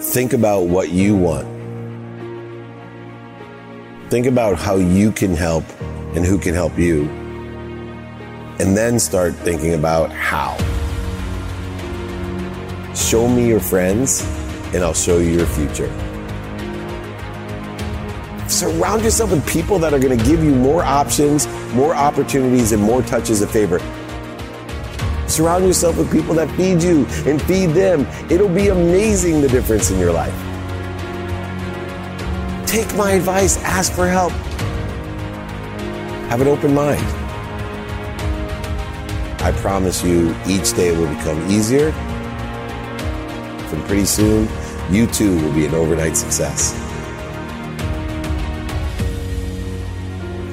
Think about what you want. Think about how you can help and who can help you. And then start thinking about how. Show me your friends and I'll show you your future. Surround yourself with people that are going to give you more options, more opportunities, and more touches of favor. Surround yourself with people that feed you and feed them. It'll be amazing, the difference in your life. Take my advice, ask for help. Have an open mind. I promise you, each day will become easier. And pretty soon, you too will be an overnight success.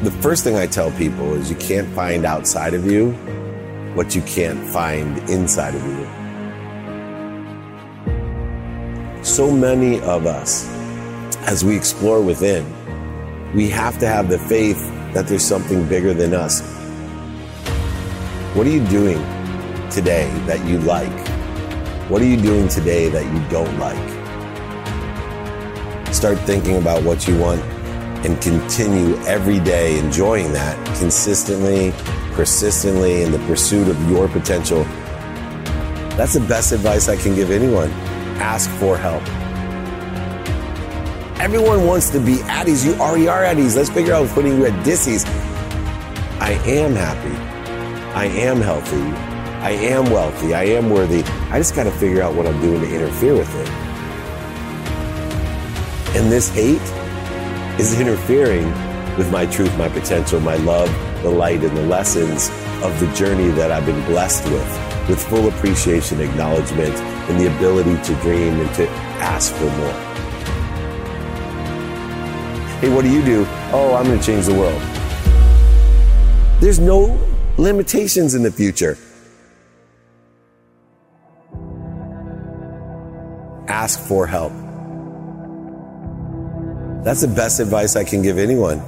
The first thing I tell people is you can't find outside of you what you can't find inside of you. So many of us, as we explore within, we have to have the faith that there's something bigger than us. What are you doing today that you like? What are you doing today that you don't like? Start thinking about what you want and continue every day enjoying that consistently, persistently, in the pursuit of your potential. That's the best advice I can give anyone. Ask for help. Everyone wants to be at ease. You already are at ease. Let's figure out putting you at dis-ease. I am happy. I am healthy. I am wealthy. I am worthy. I just got to figure out what I'm doing to interfere with it. And this hate is interfering with my truth, my potential, my love, the light, and the lessons of the journey that I've been blessed with full appreciation, acknowledgement, and the ability to dream and to ask for more. Hey, what do you do? Oh, I'm going to change the world. There's no limitations in the future. Ask for help. That's the best advice I can give anyone.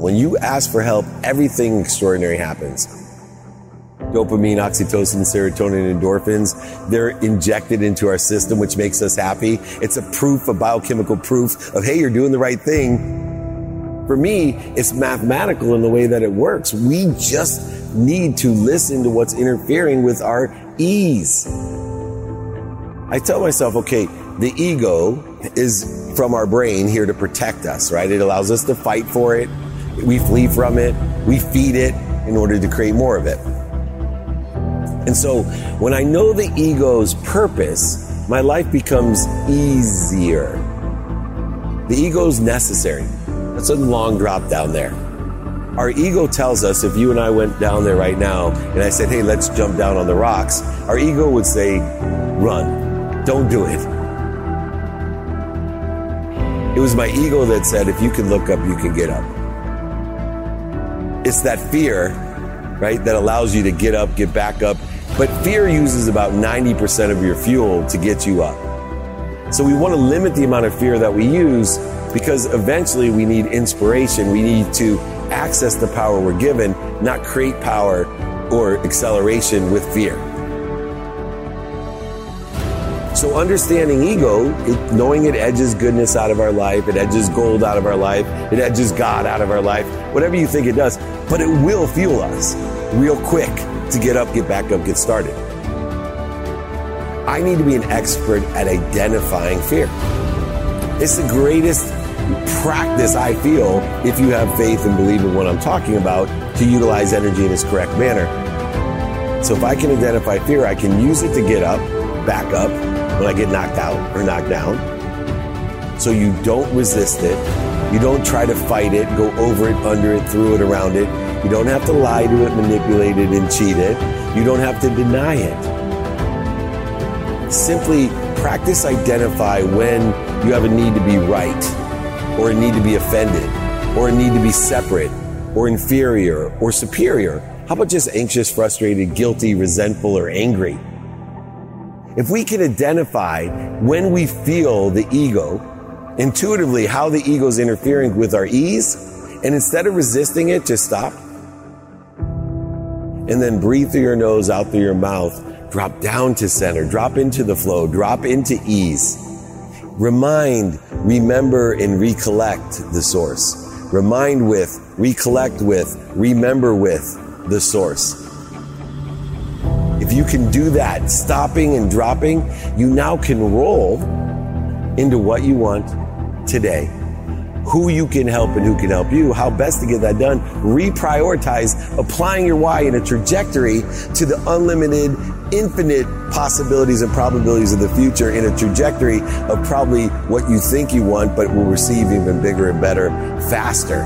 When you ask for help, everything extraordinary happens. Dopamine, oxytocin, serotonin, endorphins, they're injected into our system, which makes us happy. It's a proof, a biochemical proof of, hey, you're doing the right thing. For me, it's mathematical in the way that it works. We just need to listen to what's interfering with our ease. I tell myself, okay, the ego is from our brain here to protect us, right? It allows us to fight for it. We flee from it, we feed it in order to create more of it. And so when I know the ego's purpose, my life becomes easier. The ego's necessary. That's a long drop down there. Our ego tells us, if you and I went down there right now and I said, hey, let's jump down on the rocks, our ego would say, run, don't do it. It was my ego that said, if you can look up, you can get up. It's that fear, right, that allows you to get up, get back up. But fear uses about 90% of your fuel to get you up. So we want to limit the amount of fear that we use, because eventually we need inspiration. We need to access the power we're given, not create power or acceleration with fear. So understanding ego, knowing it edges goodness out of our life, it edges gold out of our life, it edges God out of our life, whatever you think it does, but it will fuel us real quick to get up, get back up, get started. I need to be an expert at identifying fear. It's the greatest practice, I feel, if you have faith and believe in what I'm talking about, to utilize energy in its correct manner. So if I can identify fear, I can use it to get up, back up when I get knocked out or knocked down. So you don't resist it. You don't try to fight it, go over it, under it, through it, around it. You don't have to lie to it, manipulate it, and cheat it. You don't have to deny it. Simply practice identify when you have a need to be right, or a need to be offended, or a need to be separate, or inferior, or superior. How about just anxious, frustrated, guilty, resentful, or angry? If we can identify when we feel the ego, intuitively how the ego is interfering with our ease, and instead of resisting it, just stop. And then breathe through your nose, out through your mouth. Drop down to center, drop into the flow, drop into ease. Remind, remember, and recollect the source. Remind with, recollect with, remember with the source. If you can do that, stopping and dropping, you now can roll into what you want today. Who you can help and who can help you, how best to get that done, reprioritize, applying your why in a trajectory to the unlimited, infinite possibilities and probabilities of the future, in a trajectory of probably what you think you want, but will receive even bigger and better, faster.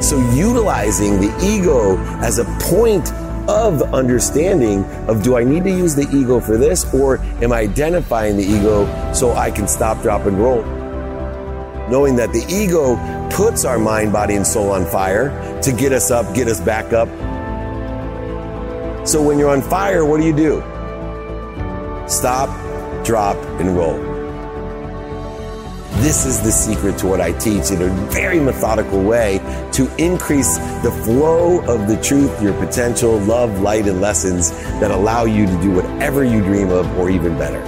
So utilizing the ego as a point of understanding of, do I need to use the ego for this, or am I identifying the ego so I can stop, drop, and roll? Knowing that the ego puts our mind, body, and soul on fire to get us up, get us back up. So when you're on fire, what do? Stop, drop, and roll. This is the secret to what I teach in a very methodical way to increase the flow of the truth, your potential, love, light, and lessons that allow you to do whatever you dream of, or even better.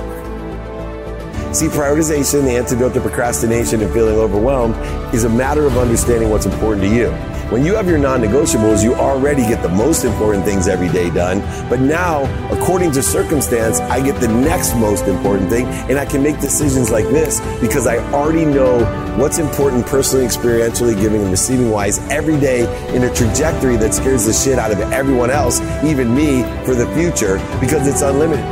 See, prioritization, the antidote to procrastination and feeling overwhelmed, is a matter of understanding what's important to you. When you have your non-negotiables, you already get the most important things every day done. But now, according to circumstance, I get the next most important thing, and I can make decisions like this because I already know what's important personally, experientially, giving and receiving wise every day, in a trajectory that scares the shit out of everyone else, even me, for the future, because it's unlimited.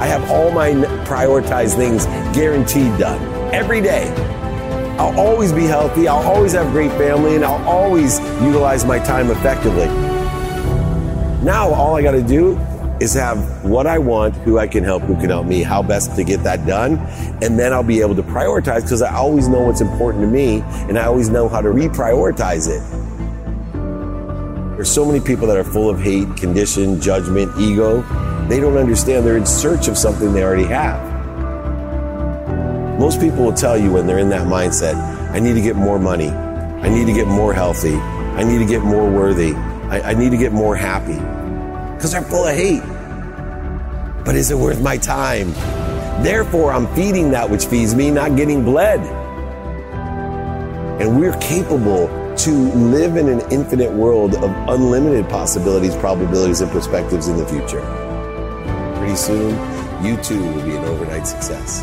I have all my prioritized things guaranteed done every day. I'll always be healthy, I'll always have great family, and I'll always utilize my time effectively. Now all I gotta do is have what I want, who I can help, who can help me, how best to get that done, and then I'll be able to prioritize, because I always know what's important to me, and I always know how to reprioritize it. There's so many people that are full of hate, condition, judgment, ego. They don't understand they're in search of something they already have. Most people will tell you, when they're in that mindset, I need to get more money, I need to get more healthy, I need to get more worthy, I need to get more happy, because they're full of hate. But is it worth my time? Therefore, I'm feeding that which feeds me, not getting bled. And we're capable to live in an infinite world of unlimited possibilities, probabilities, and perspectives in the future. Pretty soon, you too will be an overnight success.